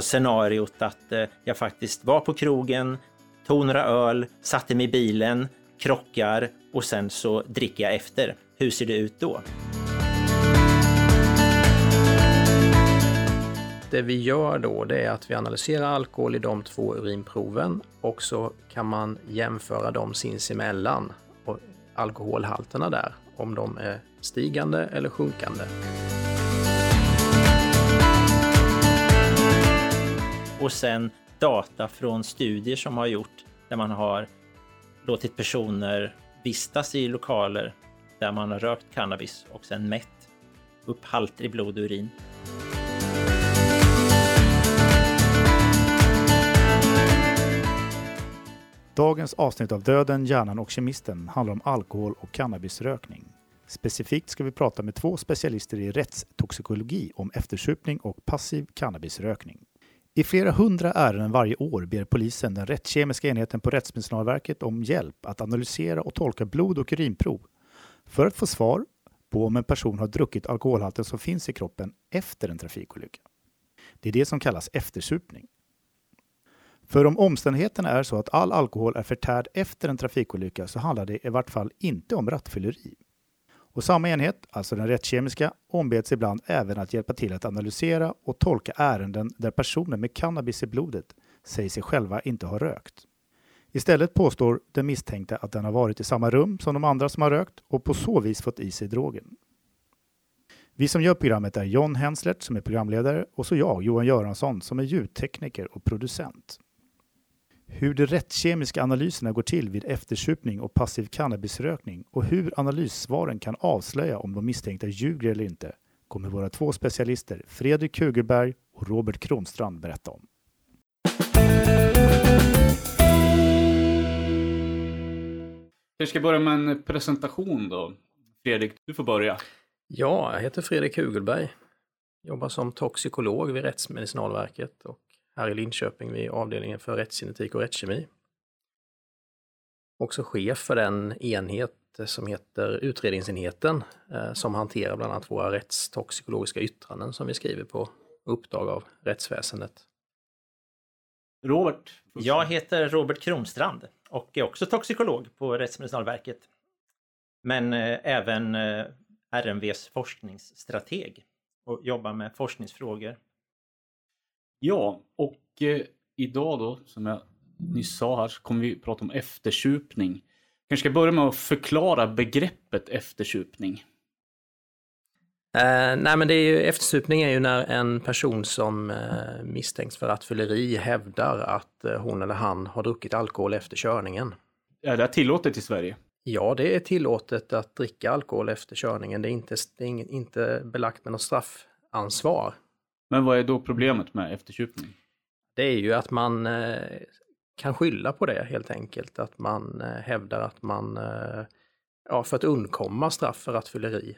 Alltså scenariot att jag faktiskt var på krogen, tog några öl, satte mig i bilen, krockar och sen så dricker jag efter. Hur ser det ut då? Det vi gör då, det är att vi analyserar alkohol i de två urinproven och så kan man jämföra dem sinsemellan och alkoholhalterna där, om de är stigande eller sjunkande. Och sen data från studier som har gjort där man har låtit personer vistas i lokaler där man har rökt cannabis och sen mätt upp halter i blod och urin. Dagens avsnitt av Döden, hjärnan och kemisten handlar om alkohol och cannabisrökning. Specifikt ska vi prata med två specialister i rättstoxikologi om eftersupning och passiv cannabisrökning. I flera hundra ärenden varje år ber polisen den rättskemiska enheten på Rättsmedicinalverket om hjälp att analysera och tolka blod- och urinprov för att få svar på om en person har druckit alkoholhalten som finns i kroppen efter en trafikolycka. Det är det som kallas eftersupning. För om omständigheterna är så att all alkohol är förtärd efter en trafikolycka så handlar det i vart fall inte om rattfylleri. Och samma enhet, alltså den rättskemiska, ombeds ibland även att hjälpa till att analysera och tolka ärenden där personer med cannabis i blodet säger sig själva inte ha rökt. Istället påstår den misstänkte att den har varit i samma rum som de andra som har rökt och på så vis fått i sig drogen. Vi som gör programmet är John Henslert som är programledare och så jag, Johan Göransson, som är ljudtekniker och producent. Hur de rättskemiska analyserna går till vid eftersupning och passiv cannabisrökning och hur analyssvaren kan avslöja om de misstänkta ljuger eller inte kommer våra två specialister Fredrik Hugelberg och Robert Kronstrand berätta om. Jag ska börja med en presentation då. Fredrik, du får börja. Ja, jag heter Fredrik Hugelberg. Jobbar som toxikolog vid Rättsmedicinalverket och här i Linköping vid avdelningen för rättsgenetik och rättskemi. Också chef för den enhet som heter utredningsenheten som hanterar bland annat våra rättstoxikologiska yttranden som vi skriver på uppdrag av rättsväsendet. Robert? Jag heter Robert Kronstrand och är också toxikolog på Rättsmedicinalverket. Men även RMVs forskningsstrateg och jobbar med forskningsfrågor. Ja, och idag då, som jag nyss sa här, så kommer vi prata om eftersupning. Kanske ska börja med att förklara begreppet eftersupning. Eftersupning är ju när en person som misstänks för rattfylleri hävdar att hon eller han har druckit alkohol efter körningen. Är det tillåtet i Sverige? Ja, det är tillåtet att dricka alkohol efter körningen. Det är inte belagt med något straffansvar. Men vad är då problemet med eftersupning? Det är ju att man kan skylla på det helt enkelt. Att man hävdar att man, för att undkomma straff för rattfylleri,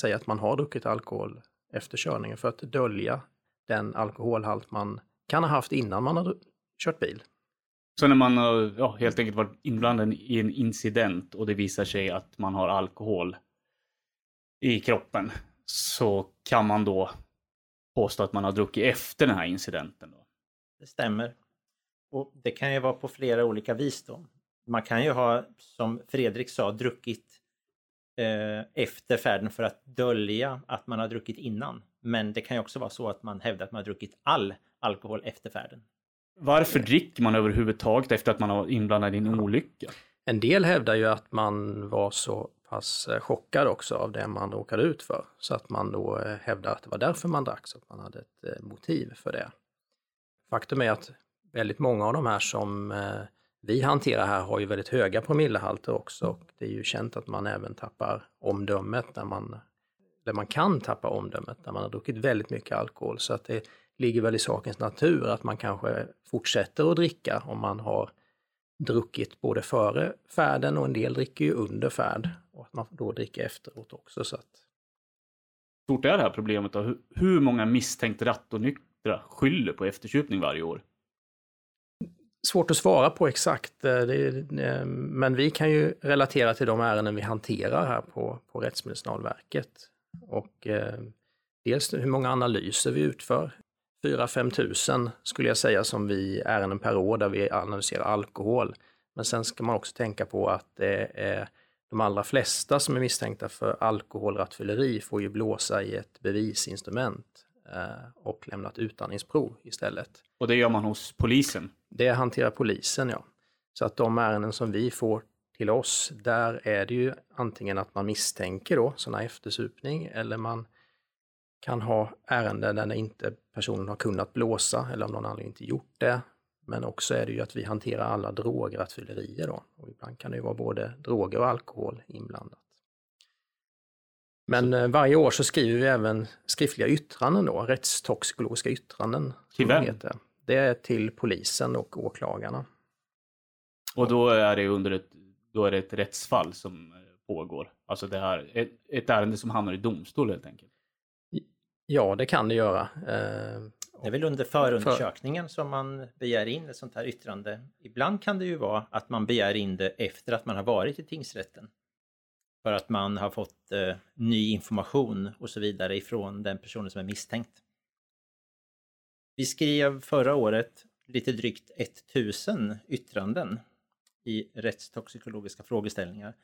säger att man har druckit alkohol efter körningen för att dölja den alkoholhalt man kan ha haft innan man har kört bil. Så när man helt enkelt varit inblandad i en incident och det visar sig att man har alkohol i kroppen så kan man då påstå att man har druckit efter den här incidenten då. Det stämmer. Och det kan ju vara på flera olika vis då. Man kan ju ha, som Fredrik sa, druckit efter färden för att dölja att man har druckit innan. Men det kan ju också vara så att man hävdar att man har druckit all alkohol efter färden. Varför dricker man överhuvudtaget efter att man har inblandat i en olycka? En del hävdar ju att man var så pass chockad också av det man råkade ut för. Så att man då hävdar att det var därför man drack, så att man hade ett motiv för det. Faktum är att väldigt många av de här som vi hanterar här har ju väldigt höga promillehalter också. Och det är ju känt att man även tappar omdömet där man kan tappa omdömet när man har druckit väldigt mycket alkohol. Så att det ligger väl i sakens natur att man kanske fortsätter att dricka om man har druckit både före färden och en del dricker ju under färd och att man då dricker efteråt också. Så att stort är det här problemet då? Hur många misstänkt rattonyktra skyller på eftersupning varje år? Svårt att svara på exakt, men vi kan ju relatera till de ärenden vi hanterar här på Rättsmedicinalverket och dels hur många analyser vi utför. 4-5 000 skulle jag säga som vi ärenden per år där vi analyserar alkohol. Men sen ska man också tänka på att de allra flesta som är misstänkta för alkoholrattfylleri får ju blåsa i ett bevisinstrument och lämnat utandningsprov istället. Och det gör man hos polisen? Det hanterar polisen, ja. Så att de ärenden som vi får till oss, där är det ju antingen att man misstänker då sådana eftersupning, eller man kan ha ärenden där inte personen har kunnat blåsa eller om någon annan inte gjort det. Men också är det ju att vi hanterar alla drograttfyllerier då. Och ibland kan det ju vara både droger och alkohol inblandat. Men varje år så skriver vi även skriftliga yttranden då, rättstoxikologiska yttranden. Till vem? Det är till polisen och åklagarna. Och då är det ett rättsfall som pågår. Alltså det här ett ärende som hamnar i domstol helt enkelt. Ja, det kan det göra. Det är väl under förundersökningen som man begär in ett sånt här yttrande. Ibland kan det ju vara att man begär in det efter att man har varit i tingsrätten. För att man har fått ny information och så vidare ifrån den personen som är misstänkt. Vi skrev förra året lite drygt 1000 yttranden i rättstoxikologiska frågeställningar.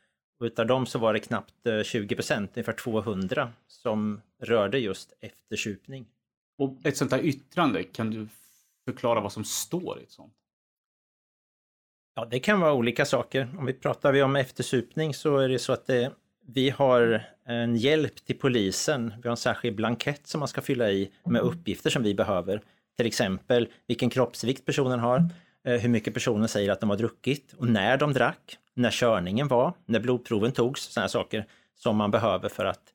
Och utav dem så var det knappt 20%, ungefär 200, som rörde just eftersupning. Och ett sånt här yttrande, kan du förklara vad som står i ett sånt? Ja, det kan vara olika saker. Om vi pratar om eftersupning så är det så att vi har en hjälp till polisen. Vi har en särskild blankett som man ska fylla i med uppgifter som vi behöver. Till exempel vilken kroppsvikt personen har, hur mycket personen säger att de har druckit och när de drack, när körningen var, när blodproven togs, sådana saker som man behöver för att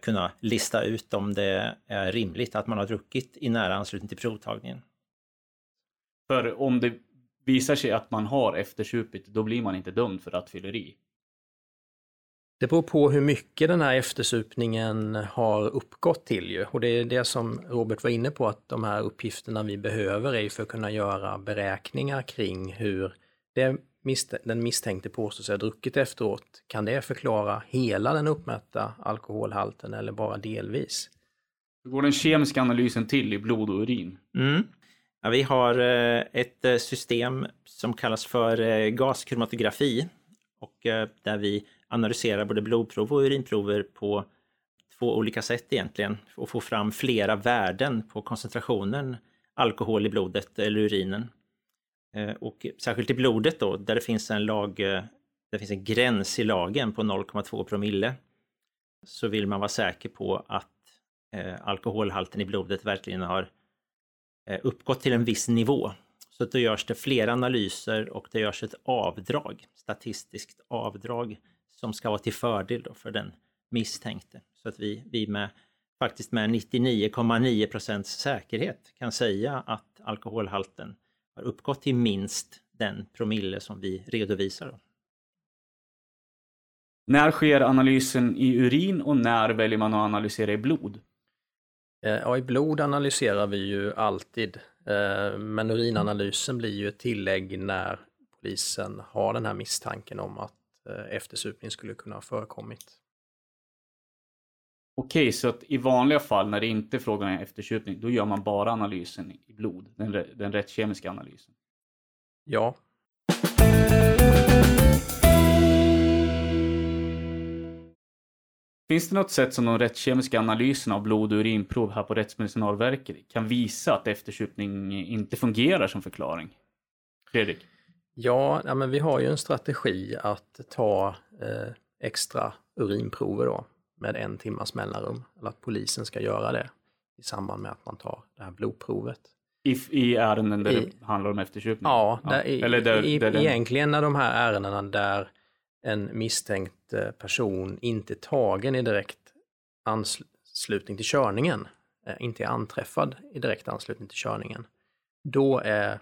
kunna lista ut om det är rimligt att man har druckit i nära anslutning till provtagningen. För om det visar sig att man har eftersupit, då blir man inte dömd för rattfylleri. Det beror på hur mycket den här eftersupningen har uppgått till ju. Och det är det som Robert var inne på, att de här uppgifterna vi behöver är för att kunna göra beräkningar kring hur den misstänkte påstår sig ha druckit efteråt. Kan det förklara hela den uppmätta alkoholhalten eller bara delvis? Hur går den kemiska analysen till i blod och urin? Ja, vi har ett system som kallas för gaschromatografi, och där vi analyserar både blodprov och urinprover på 2 olika sätt egentligen och få fram flera värden på koncentrationen alkohol i blodet eller urinen. Och särskilt i blodet då, där det finns en gräns i lagen på 0,2 promille, så vill man vara säker på att alkoholhalten i blodet verkligen har uppgått till en viss nivå. Så då görs det flera analyser och det görs ett avdrag, statistiskt avdrag, som ska vara till fördel då för den misstänkte. Så att vi med 99,9% säkerhet kan säga att alkoholhalten har uppgått till minst den promille som vi redovisar då. När sker analysen i urin och när väljer man att analysera i blod? Ja, i blod analyserar vi ju alltid, men urinanalysen blir ju ett tillägg när polisen har den här misstanken om att eftersupning skulle kunna ha förekommit. Okej, så att i vanliga fall när det inte är frågan om eftersupning, då gör man bara analysen i blod, den rättskemiska analysen? Ja. Finns det något sätt som de rättskemiska analyserna av blod- och urinprov här på Rättsmedicinalverket kan visa att eftersupning inte fungerar som förklaring? Fredrik? Ja, men vi har ju en strategi att ta extra urinprover då, med 1 timmas mellanrum. Eller att polisen ska göra det i samband med att man tar det här blodprovet. I ärenden där det handlar om eftersupning? Ja, egentligen när de här ärendena där en misstänkt person inte tagen i direkt anslutning till körningen, inte är anträffad i direkt anslutning till körningen, då är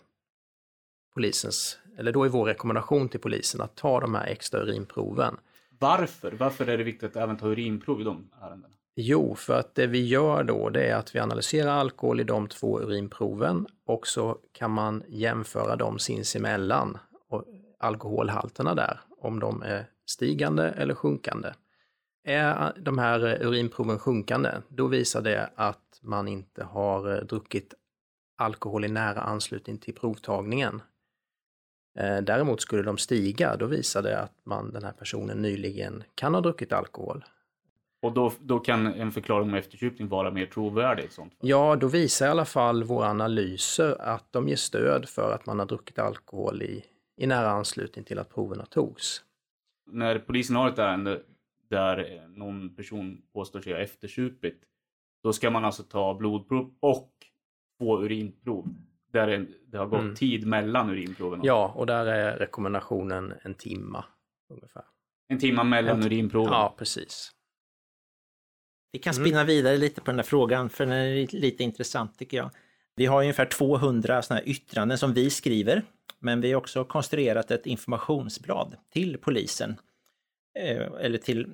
vår rekommendation till polisen att ta de här extra urinproven. Varför är det viktigt att även ta urinprov i de ärendena? Jo, för att det vi gör då, det är att vi analyserar alkohol i de 2 urinproven, och så kan man jämföra dem sinsemellan och alkoholhalterna där, om de är stigande eller sjunkande. Är de här urinproven sjunkande, då visar det att man inte har druckit alkohol i nära anslutning till provtagningen. Däremot skulle de stiga, då visade att den här personen nyligen kan ha druckit alkohol. Och då kan en förklaring om efterköpning vara mer trovärdig? Sånt. Ja, då visar i alla fall våra analyser att de ger stöd för att man har druckit alkohol i nära anslutning till att proverna togs. När polisen har ett ärende där någon person påstår sig ha eftersupit, då ska man alltså ta blodprov och två urinprov. Där det har gått tid mellan urinproven. Ja, och där är rekommendationen en timma ungefär. En timma mellan urinproven? Ja, precis. Vi kan spinna vidare lite på den här frågan, för den är lite intressant tycker jag. Vi har ungefär 200 såna här yttranden som vi skriver, men vi har också konstruerat ett informationsblad till polisen, eller till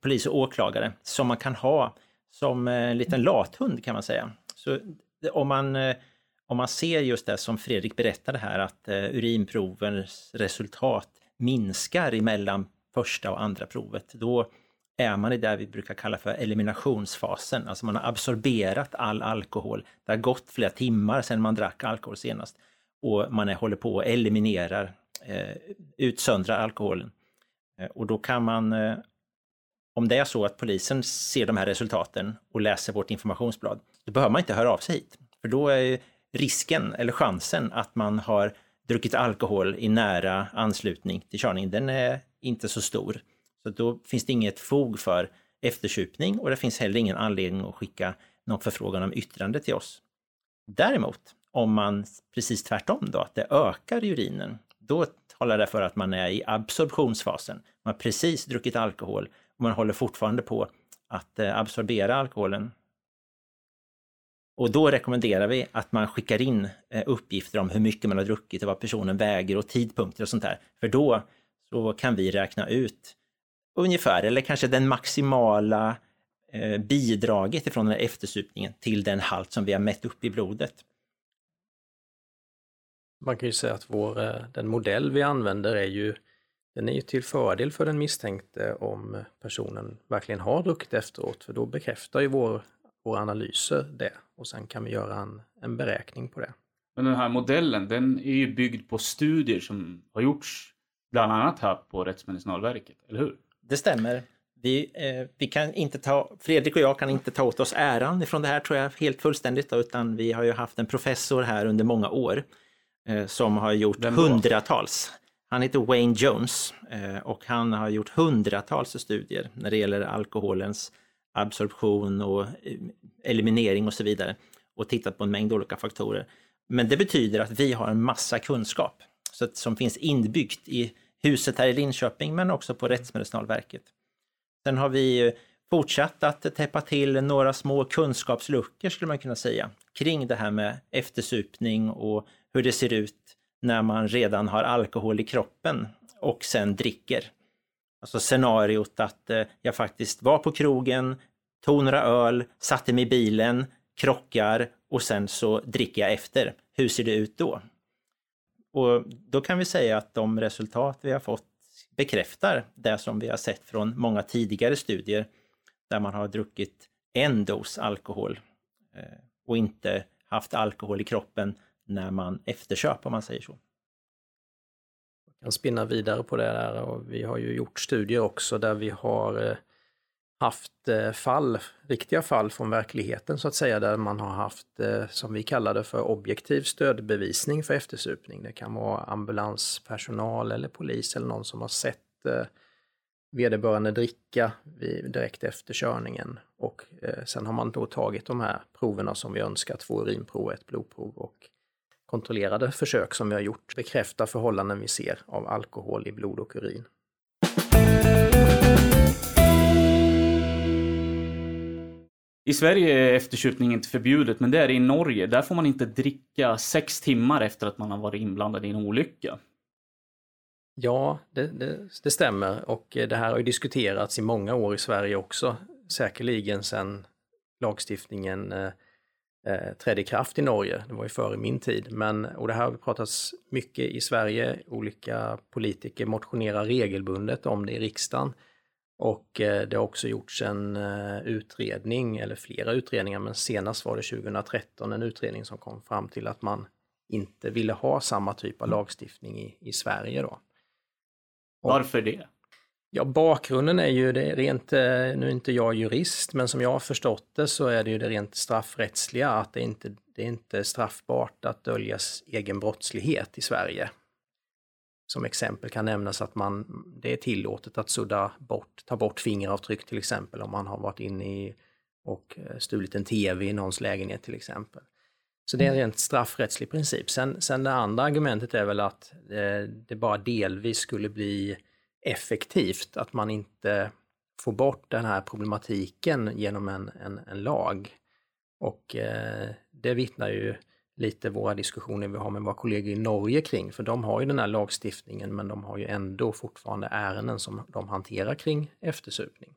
polis och åklagare, som man kan ha som en liten lathund kan man säga. Så om man ser just det som Fredrik berättade här, att urinprovens resultat minskar mellan första och andra provet, då är man i det vi brukar kalla för eliminationsfasen. Alltså man har absorberat all alkohol. Det har gått flera timmar sedan man drack alkohol senast. Och man håller på och eliminerar, utsöndrar alkoholen. Och då kan man, om det är så att polisen ser de här resultaten och läser vårt informationsblad, då behöver man inte höra av sig hit. För då är ju risken eller chansen att man har druckit alkohol i nära anslutning till körning, den är inte så stor. Så då finns det inget fog för eftersupning och det finns heller ingen anledning att skicka någon förfrågan om yttrande till oss. Däremot, om man precis tvärtom då, att det ökar i urinen, då talar det för att man är i absorptionsfasen. Man har precis druckit alkohol och man håller fortfarande på att absorbera alkoholen. Och då rekommenderar vi att man skickar in uppgifter om hur mycket man har druckit och vad personen väger och tidpunkter och sånt där. För då så kan vi räkna ut ungefär, eller kanske den maximala bidraget ifrån den här eftersupningen till den halt som vi har mätt upp i blodet. Man kan ju säga att den modell vi använder är ju till fördel för den misstänkte om personen verkligen har druckit efteråt, för då bekräftar ju våra analyser det och sen kan vi göra en beräkning på det. Men den här modellen, den är ju byggd på studier som har gjorts bland annat här på Rättsmedicinalverket, eller hur? Det stämmer. Vi kan inte Fredrik och jag kan inte ta åt oss äran ifrån det här tror jag helt fullständigt, då, utan vi har ju haft en professor här under många år som har gjort hundratals. Han heter Wayne Jones och han har gjort hundratals studier när det gäller alkoholens absorption och eliminering och så vidare och tittat på en mängd olika faktorer. Men det betyder att vi har en massa kunskap som finns inbyggt i huset här i Linköping men också på Rättsmedicinalverket. Sen har vi fortsatt att täppa till några små kunskapsluckor skulle man kunna säga kring det här med eftersupning och hur det ser ut när man redan har alkohol i kroppen och sen dricker. Alltså scenariot att jag faktiskt var på krogen, tog några öl, satte mig i bilen, krockar och sen så dricker jag efter. Hur ser det ut då? Och då kan vi säga att de resultat vi har fått bekräftar det som vi har sett från många tidigare studier där man har druckit en dos alkohol och inte haft alkohol i kroppen när man efterköper, om man säger så. Jag kan spinna vidare på det där och vi har ju gjort studier också där vi har haft riktiga fall från verkligheten så att säga, där man har haft som vi kallar det för objektiv stödbevisning för eftersupning. Det kan vara ambulanspersonal eller polis eller någon som har sett vederbörande dricka direkt efter körningen och sen har man då tagit de här proverna som vi önskar, 2 urinprov och 1 blodprov, och kontrollerade försök som vi har gjort bekräftar förhållanden vi ser av alkohol i blod och urin. I Sverige är eftersupning inte förbjudet, men det är det i Norge. Där får man inte dricka 6 timmar efter att man har varit inblandad i en olycka. Ja, det stämmer. Och det här har ju diskuterats i många år i Sverige också. Säkerligen sedan lagstiftningen trädde i kraft i Norge. Det var ju före min tid. Och det här har pratats mycket i Sverige. Olika politiker motionerar regelbundet om det i riksdagen. Och det har också gjorts en utredning, eller flera utredningar, men senast var det 2013 en utredning som kom fram till att man inte ville ha samma typ av lagstiftning i Sverige då. Och varför det? Ja, bakgrunden är ju det rent, nu är inte jag jurist, men som jag har förstått det så är det ju det rent straffrättsliga att det är inte straffbart att döljas egen brottslighet i Sverige. Som exempel kan nämnas att det är tillåtet att ta bort fingeravtryck till exempel om man har varit inne i och stulit en tv i någons lägenhet till exempel. Så det är en rent straffrättslig princip. Sen det andra argumentet är väl att det bara delvis skulle bli effektivt att man inte får bort den här problematiken genom en lag. Och det vittnar ju lite våra diskussioner vi har med våra kollegor i Norge kring, för de har ju den här lagstiftningen men de har ju ändå fortfarande ärenden som de hanterar kring eftersupning.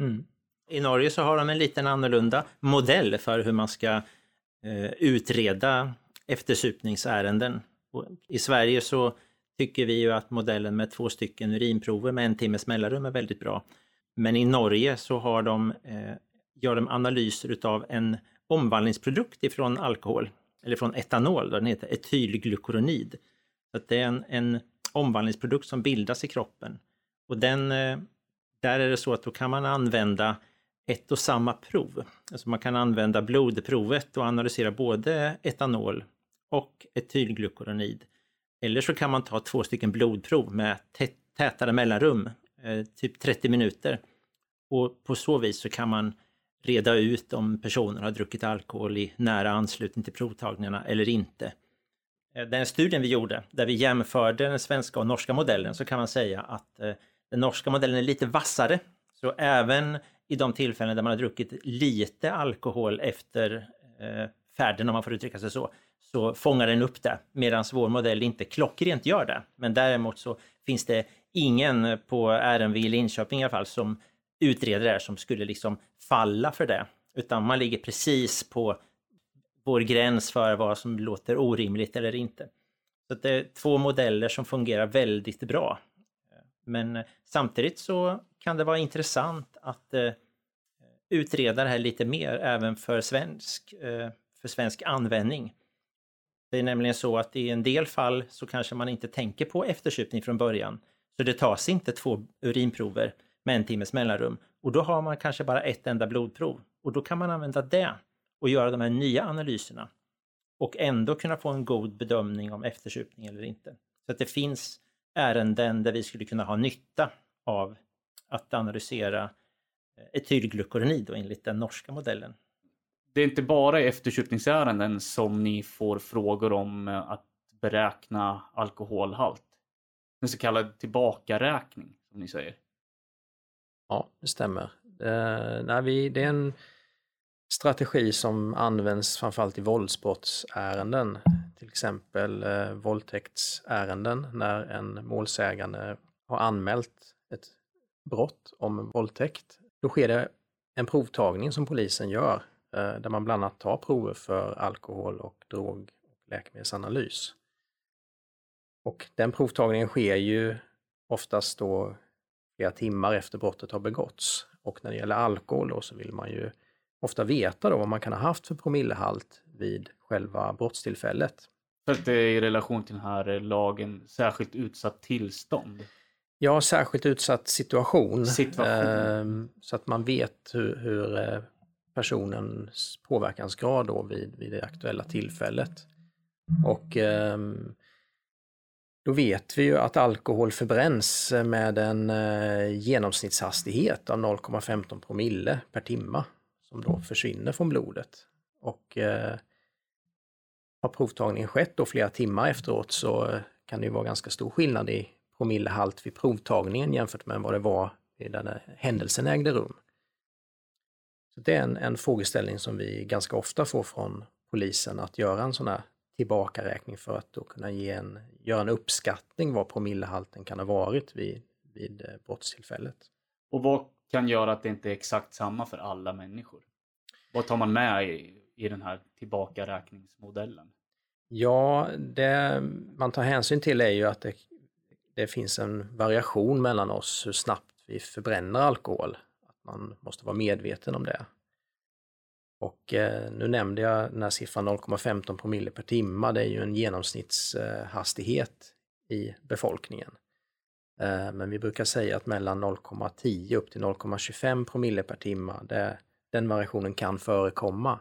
Mm. I Norge så har de en liten annorlunda modell för hur man ska utreda eftersupningsärenden. Och i Sverige så tycker vi ju att modellen med 2 urinprover med 1 timmes mellanrum är väldigt bra. Men i Norge så har de, gör de analyser utav en omvandlingsprodukt ifrån alkohol, eller från etanol, den heter etylglukoronid. Så att det är en omvandlingsprodukt som bildas i kroppen. Och där är det så att då kan man använda ett och samma prov. Alltså man kan använda blodprovet och analysera både etanol och etylglukoronid. Eller så kan man ta 2 blodprov med tätare mellanrum, typ 30 minuter. Och på så vis så kan man reda ut om personer har druckit alkohol i nära anslutning till provtagningarna eller inte. Den studien vi gjorde, där vi jämförde den svenska och norska modellen, så kan man säga att den norska modellen är lite vassare. Så även i de tillfällen där man har druckit lite alkohol efter färden, om man får uttrycka sig så fångar den upp det, medan vår modell inte klockrent gör det. Men däremot så finns det ingen på RMV i Linköping i alla fall som utreder det här som skulle liksom falla för det. Utan man ligger precis på vår gräns för vad som låter orimligt eller inte. Så det är 2 modeller som fungerar väldigt bra. Men samtidigt så kan det vara intressant att utreda det här lite mer även för svensk användning. Det är nämligen så att i en del fall så kanske man inte tänker på eftersupning från början. Så det tas inte 2 urinprover med 1 timmes mellanrum. Och då har man kanske bara ett enda blodprov. Och då kan man använda det och göra de här nya analyserna. Och ändå kunna få en god bedömning om eftersupning eller inte. Så att det finns ärenden där vi skulle kunna ha nytta av att analysera etylglukoronid enligt den norska modellen. Det är inte bara eftersupningsärenden som ni får frågor om att beräkna alkoholhalt. En så kallad tillbakaräkning, som ni säger. Ja, det stämmer. Det är en strategi som används framförallt i våldsbrottsärenden. Till exempel våldtäktsärenden, när en målsägande har anmält ett brott om våldtäkt. Då sker det en provtagning som polisen gör, där man bland annat tar prover för alkohol och drog- och läkemedelsanalys. Och den provtagningen sker ju oftast då flera timmar efter brottet har begåtts. Och när det gäller alkohol då så vill man ju ofta veta då vad man kan ha haft för promillehalt vid själva brottstillfället. För att det är i relation till den här lagen särskilt utsatt tillstånd? Ja, särskilt utsatt situation. Så att man vet hur personens påverkansgrad då vid det aktuella tillfället. Och då vet vi ju att alkohol förbränns med en genomsnittshastighet av 0,15 promille per timme som då försvinner från blodet. Och har provtagningen skett då flera timmar efteråt så kan det ju vara ganska stor skillnad i promillehalt vid provtagningen jämfört med vad det var vid den händelsen ägde rum. Så det är en frågeställning som vi ganska ofta får från polisen, att göra en sån här tillbakaräkning för att då kunna göra en uppskattning vad promillehalten kan ha varit vid brottstillfället. Och vad kan göra att det inte är exakt samma för alla människor? Vad tar man med i den här tillbakaräkningsmodellen? Ja, det man tar hänsyn till är ju att det finns en variation mellan oss hur snabbt vi förbränner alkohol. Att man måste vara medveten om det. Och nu nämnde jag den här siffran 0,15 promille per timme. Det är ju en genomsnittshastighet i befolkningen. Men vi brukar säga att mellan 0,10 upp till 0,25 promille per timme, den variationen kan förekomma.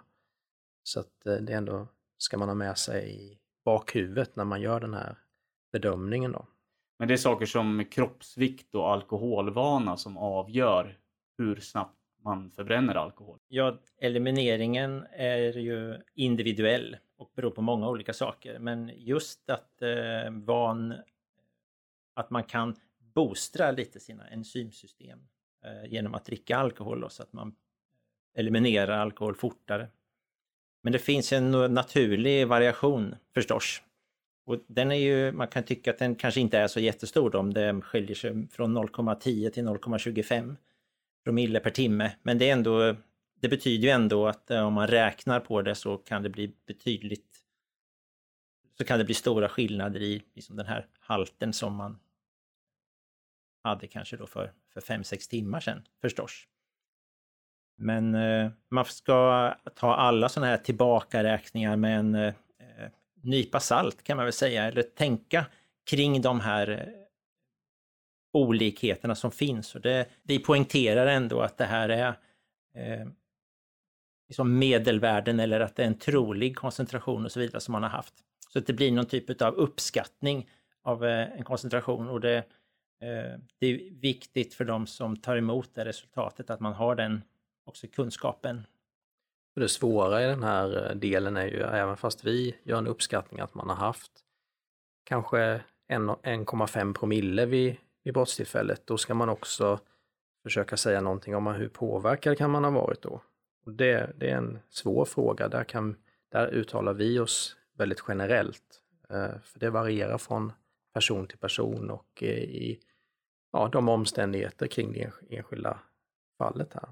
Så att det ändå ska man ha med sig i bakhuvudet när man gör den här bedömningen då. Men det är saker som kroppsvikt och alkoholvana som avgör hur snabbt man förbränner alkohol. Ja, elimineringen är ju individuell och beror på många olika saker. Men just att att man kan boostra lite sina enzymsystem genom att dricka alkohol då, så att man eliminerar alkohol fortare. Men det finns en naturlig variation förstås. Och den är ju, man kan tycka att den kanske inte är så jättestor då, om det skiljer sig från 0,10 till 0,25 promille per timme. Men det är ändå, det betyder ju ändå att om man räknar på det så kan det bli betydligt, så kan det bli stora skillnader i liksom den här halten som man hade kanske då för 5-6 timmar sedan förstås. Men man ska ta alla sådana här tillbakaräkningar med en nypa salt kan man väl säga. Eller tänka kring de här olikheterna som finns. Och vi poängterar ändå att det här är liksom medelvärden, eller att det är en trolig koncentration och så vidare som man har haft. Så att det blir någon typ av uppskattning av en koncentration. Och det är viktigt för dem som tar emot det resultatet att man har den också kunskapen. Det svåra i den här delen är ju, även fast vi gör en uppskattning att man har haft kanske 1,5 promille vid brottstillfället, då ska man också försöka säga någonting om hur påverkad kan man ha varit då. Och det är en svår fråga, där uttalar vi oss väldigt generellt, för det varierar från person till person och i de omständigheter kring det enskilda fallet här.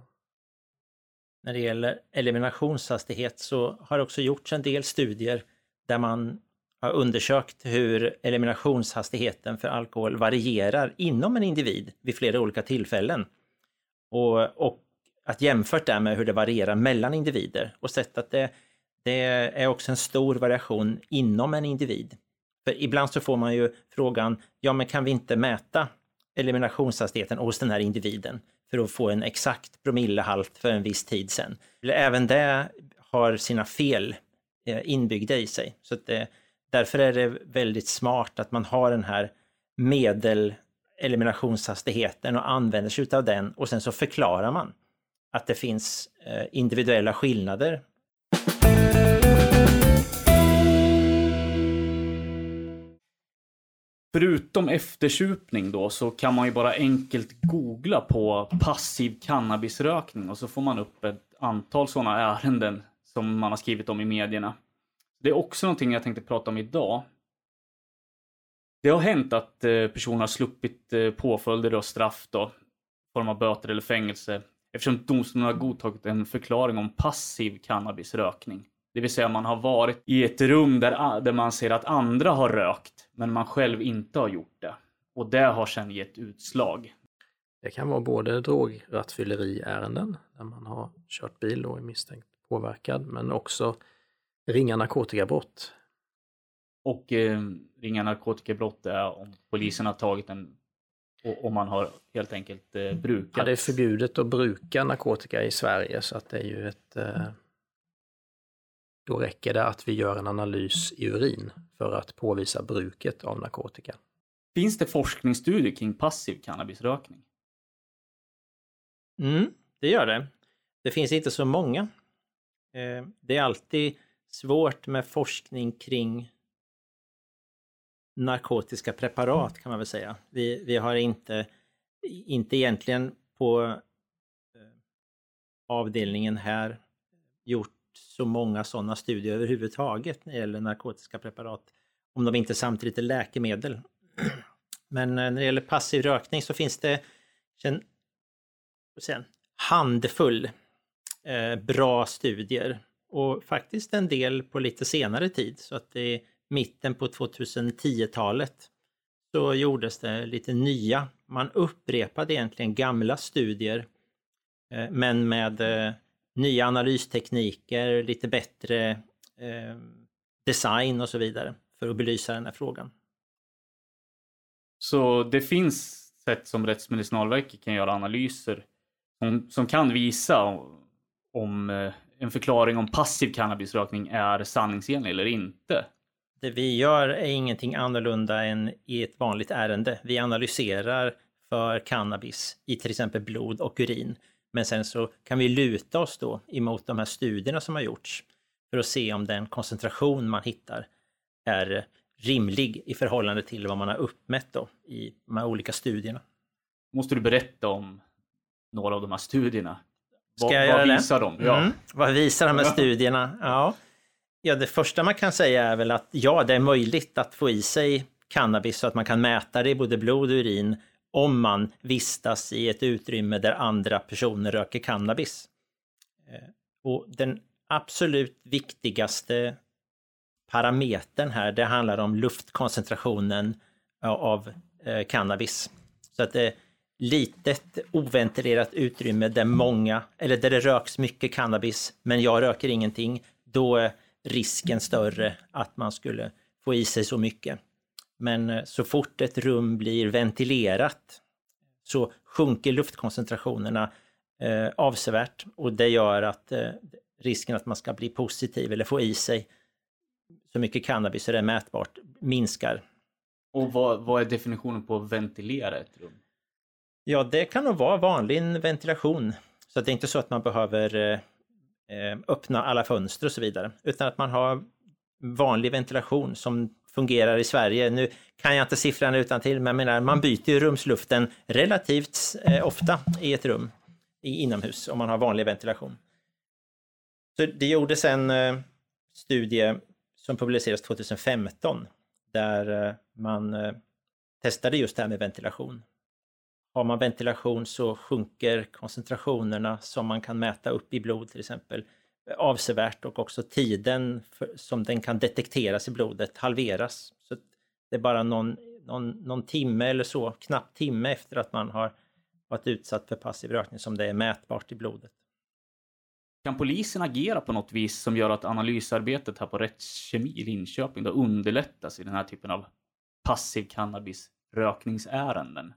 När det gäller eliminationshastighet så har det också gjorts en del studier där man har undersökt hur eliminationshastigheten för alkohol varierar inom en individ vid flera olika tillfällen. Och att jämfört det med hur det varierar mellan individer och sett att det är också en stor variation inom en individ. För ibland så får man ju frågan, ja men kan vi inte mäta eliminationshastigheten hos den här individen för att få en exakt promillehalt för en viss tid sen. Även det har sina fel inbyggda i sig. Så att därför är det väldigt smart att man har den här medeleliminationshastigheten och använder sig av den. Och sen så förklarar man att det finns individuella skillnader. Förutom eftersupning då så kan man ju bara enkelt googla på passiv cannabisrökning och så får man upp ett antal sådana ärenden som man har skrivit om i medierna. Det är också någonting jag tänkte prata om idag. Det har hänt att personer har sluppit påföljder och straff då, form av böter eller fängelse, eftersom domstolen har godtagit en förklaring om passiv cannabisrökning. Det vill säga man har varit i ett rum där man ser att andra har rökt men man själv inte har gjort det. Och det har sedan gett utslag. Det kan vara både drograttfylleriärenden där man har kört bil och är misstänkt påverkad, men också ringa narkotikabrott. Och ringa narkotikabrott är om polisen har tagit en och om man har helt enkelt brukat. Ja, det är förbjudet att bruka narkotika i Sverige, så att det är ju ett... Då räcker det att vi gör en analys i urin för att påvisa bruket av narkotika. Finns det forskningsstudier kring passiv cannabisrökning? Det gör det. Det finns inte så många. Det är alltid svårt med forskning kring narkotiska preparat kan man väl säga. Vi har inte egentligen på avdelningen här gjort så många sådana studier överhuvudtaget när det gäller narkotiska preparat, om de inte samtidigt är läkemedel. Men när det gäller passiv rökning så finns det en handfull bra studier och faktiskt en del på lite senare tid, så att i mitten på 2010-talet så gjordes det lite nya. Man upprepade egentligen gamla studier, men med nya analystekniker, lite bättre design och så vidare för att belysa den här frågan. Så det finns sätt som Rättsmedicinalverket kan göra analyser som kan visa om en förklaring om passiv cannabisrökning är sanningsenlig eller inte? Det vi gör är ingenting annorlunda än i ett vanligt ärende. Vi analyserar för cannabis i till exempel blod och urin. Men sen så kan vi luta oss då emot de här studierna som har gjorts för att se om den koncentration man hittar är rimlig i förhållande till vad man har uppmätt då i de här olika studierna. Måste du berätta om några av de här studierna? Vad visar de? Ja. Vad visar de här studierna? Ja, det första man kan säga är väl att det är möjligt att få i sig cannabis så att man kan mäta det i både blod och urin om man vistas i ett utrymme där andra personer röker cannabis. Och den absolut viktigaste parametern här, det handlar om luftkoncentrationen av cannabis. Så att det är litet oventilerat utrymme där många, eller där det röks mycket cannabis, men jag röker ingenting, då är risken större att man skulle få i sig så mycket. Men så fort ett rum blir ventilerat så sjunker luftkoncentrationerna avsevärt, och det gör att risken att man ska bli positiv eller få i sig så mycket cannabis så det är mätbart minskar. Och vad är definitionen på att ventilera ett rum? Ja, det kan nog vara vanlig ventilation. Så det är inte så att man behöver öppna alla fönster och så vidare, utan att man har vanlig ventilation som fungerar i Sverige. Nu kan jag inte siffran utantill, men jag menar, man byter ju rumsluften relativt ofta i ett rum inomhus om man har vanlig ventilation. Så det gjordes en studie som publicerades 2015 där man testade just det här med ventilation. Har man ventilation så sjunker koncentrationerna som man kan mäta upp i blod till exempel avsevärt, och också tiden som den kan detekteras i blodet halveras. Så det är bara någon timme eller så, knappt timme efter att man har varit utsatt för passiv rökning som det är mätbart i blodet. Kan polisen agera på något vis som gör att analysarbetet här på Rättskemi i Linköping då underlättas i den här typen av passiv cannabisrökningsärenden?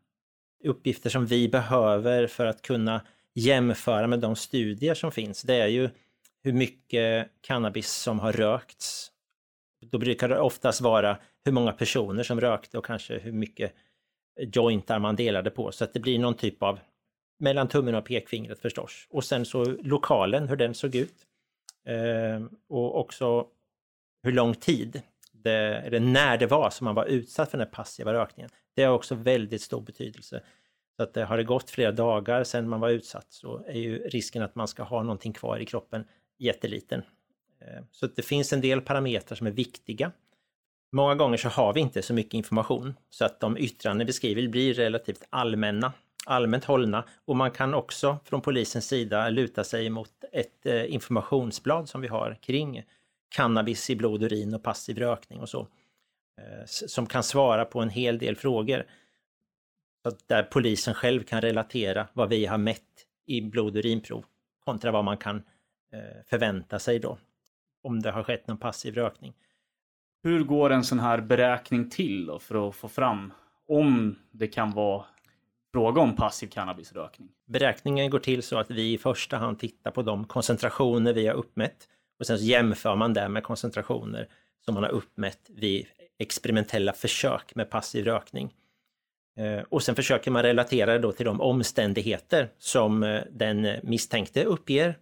Uppgifter som vi behöver för att kunna jämföra med de studier som finns, det är ju hur mycket cannabis som har rökts. Då brukar det oftast vara hur många personer som rökte och kanske hur mycket jointar man delade på. Så att det blir någon typ av mellan tummen och pekfingret förstås. Och sen så lokalen, hur den såg ut. Och också hur lång tid, eller när det var som man var utsatt för den passiva rökningen. Det har också väldigt stor betydelse. Så att har det gått flera dagar sedan man var utsatt så är ju risken att man ska ha någonting kvar i kroppen jätteliten. Så att det finns en del parametrar som är viktiga. Många gånger så har vi inte så mycket information så att de yttranden beskriver blir relativt allmänt hållna, och man kan också från polisens sida luta sig mot ett informationsblad som vi har kring cannabis i blod, urin och passiv rökning och så, som kan svara på en hel del frågor. Så där polisen själv kan relatera vad vi har mätt i blod- och urinprov kontra vad man kan förvänta sig då om det har skett någon passiv rökning. Hur går en sån här beräkning till då för att få fram om det kan vara fråga om passiv cannabisrökning? Beräkningen går till så att vi i första hand tittar på de koncentrationer vi har uppmätt, och sen så jämför man det med koncentrationer som man har uppmätt vid experimentella försök med passiv rökning. Och sen försöker man relatera det då till de omständigheter som den misstänkte uppger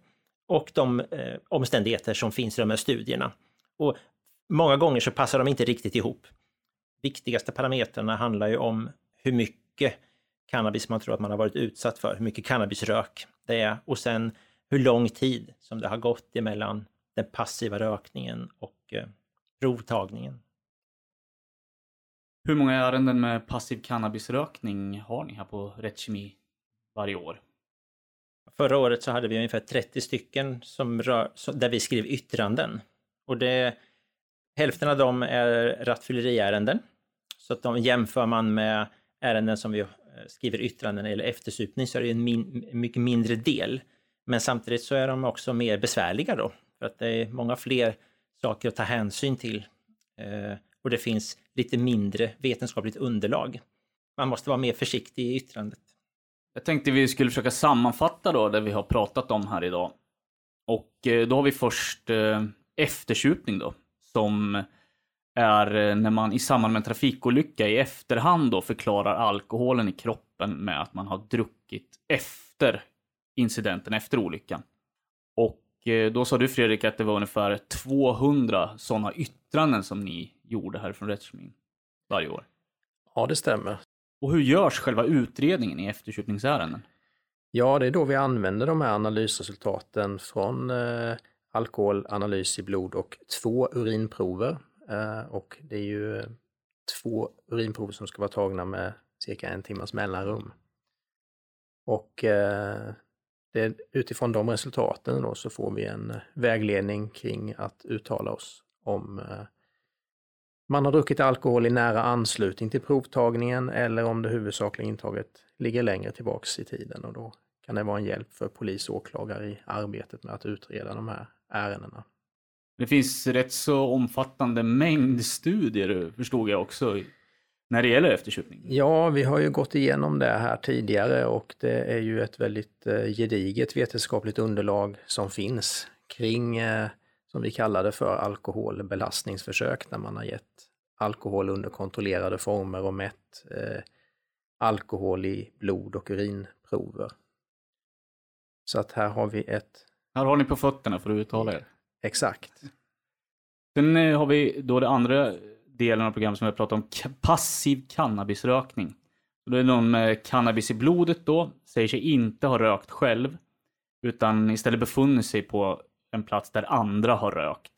och de omständigheter som finns i de här studierna. Och många gånger så passar de inte riktigt ihop. Viktigaste parametrarna handlar ju om hur mycket cannabis man tror att man har varit utsatt för, hur mycket cannabisrök det är, och sen hur lång tid som det har gått emellan den passiva rökningen och provtagningen. Hur många ärenden med passiv cannabisrökning har ni här på Rättskemi varje år? Förra året så hade vi ungefär 30 stycken där vi skrev yttranden. Och hälften av dem är rattfylleriärenden Så att de jämför man med ärenden som vi skriver yttranden eller eftersupning, så är det en mycket mindre del. Men samtidigt så är de också mer besvärliga då. För att det är många fler saker att ta hänsyn till. Och det finns lite mindre vetenskapligt underlag. Man måste vara mer försiktig i yttrandet. Jag tänkte vi skulle försöka sammanfatta då det vi har pratat om här idag. Och då har vi först eftersupning då, som är när man i samband med en trafikolycka i efterhand då förklarar alkoholen i kroppen med att man har druckit efter incidenten, efter olyckan. Och då sa du, Fredrik, att det var ungefär 200 sådana yttranden som ni gjorde här från Rättsmedicin varje år. Ja, det stämmer. Och hur görs själva utredningen i eftersupningsärenden? Ja, det är då vi använder de här analysresultaten från alkoholanalys i blod och 2 urinprover. Och det är ju 2 urinprover som ska vara tagna med cirka 1 timmas mellanrum. Och det, utifrån de resultaten då, så får vi en vägledning kring att uttala oss om man har druckit alkohol i nära anslutning till provtagningen eller om det huvudsakligen intaget ligger längre tillbaks i tiden. Och då kan det vara en hjälp för polis och åklagare i arbetet med att utreda de här ärendena. Det finns rätt så omfattande mängd studier, förstod jag också, när det gäller eftersupning. Ja, vi har ju gått igenom det här tidigare och det är ju ett väldigt gediget vetenskapligt underlag som finns kring, som vi kallar det för, alkoholbelastningsförsök, när man har gett alkohol under kontrollerade former och mätt alkohol i blod- och urinprover. Så att här har vi ett... Här har ni på fötterna för att uttala er. Exakt. Sen har vi då den andra delen av programmet som vi har pratat om, passiv cannabisrökning. Det är någon med cannabis i blodet då, säger sig inte ha rökt själv utan istället befunnit sig på en plats där andra har rökt.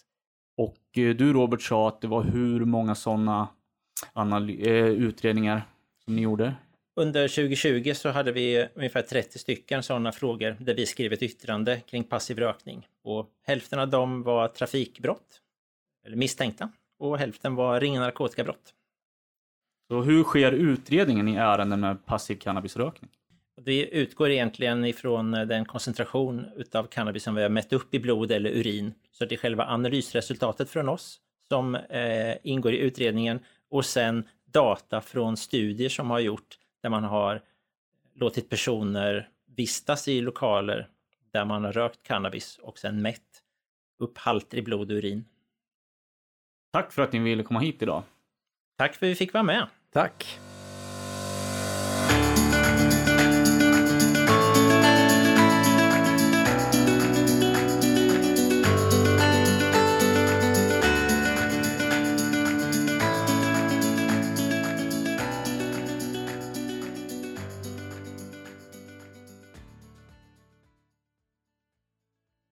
Och du, Robert, sa att det var hur många sådana utredningar som ni gjorde? Under 2020 så hade vi ungefär 30 stycken sådana frågor där vi skrev ett yttrande kring passiv rökning. Och hälften av dem var trafikbrott, eller misstänkta, och hälften var ringa narkotikabrott. Så hur sker utredningen i ärenden med passiv cannabisrökning? Det utgår egentligen ifrån den koncentration utav cannabis som vi har mätt upp i blod eller urin. Så det är själva analysresultatet från oss som ingår i utredningen. Och sen data från studier som har gjort där man har låtit personer vistas i lokaler där man har rökt cannabis och sen mätt upp halter i blod och urin. Tack för att ni ville komma hit idag. Tack för att vi fick vara med. Tack.